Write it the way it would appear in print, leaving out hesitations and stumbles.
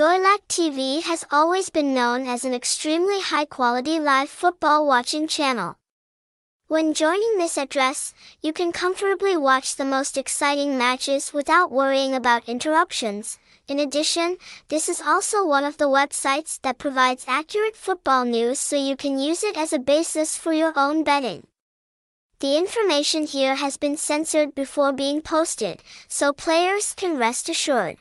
Xoilac TV has always been known as an extremely high-quality live football watching channel. When joining this address, you can comfortably watch the most exciting matches without worrying about interruptions. In addition, this is also one of the websites that provides accurate football news, so you can use it as a basis for your own betting. The information here has been censored before being posted, so players can rest assured.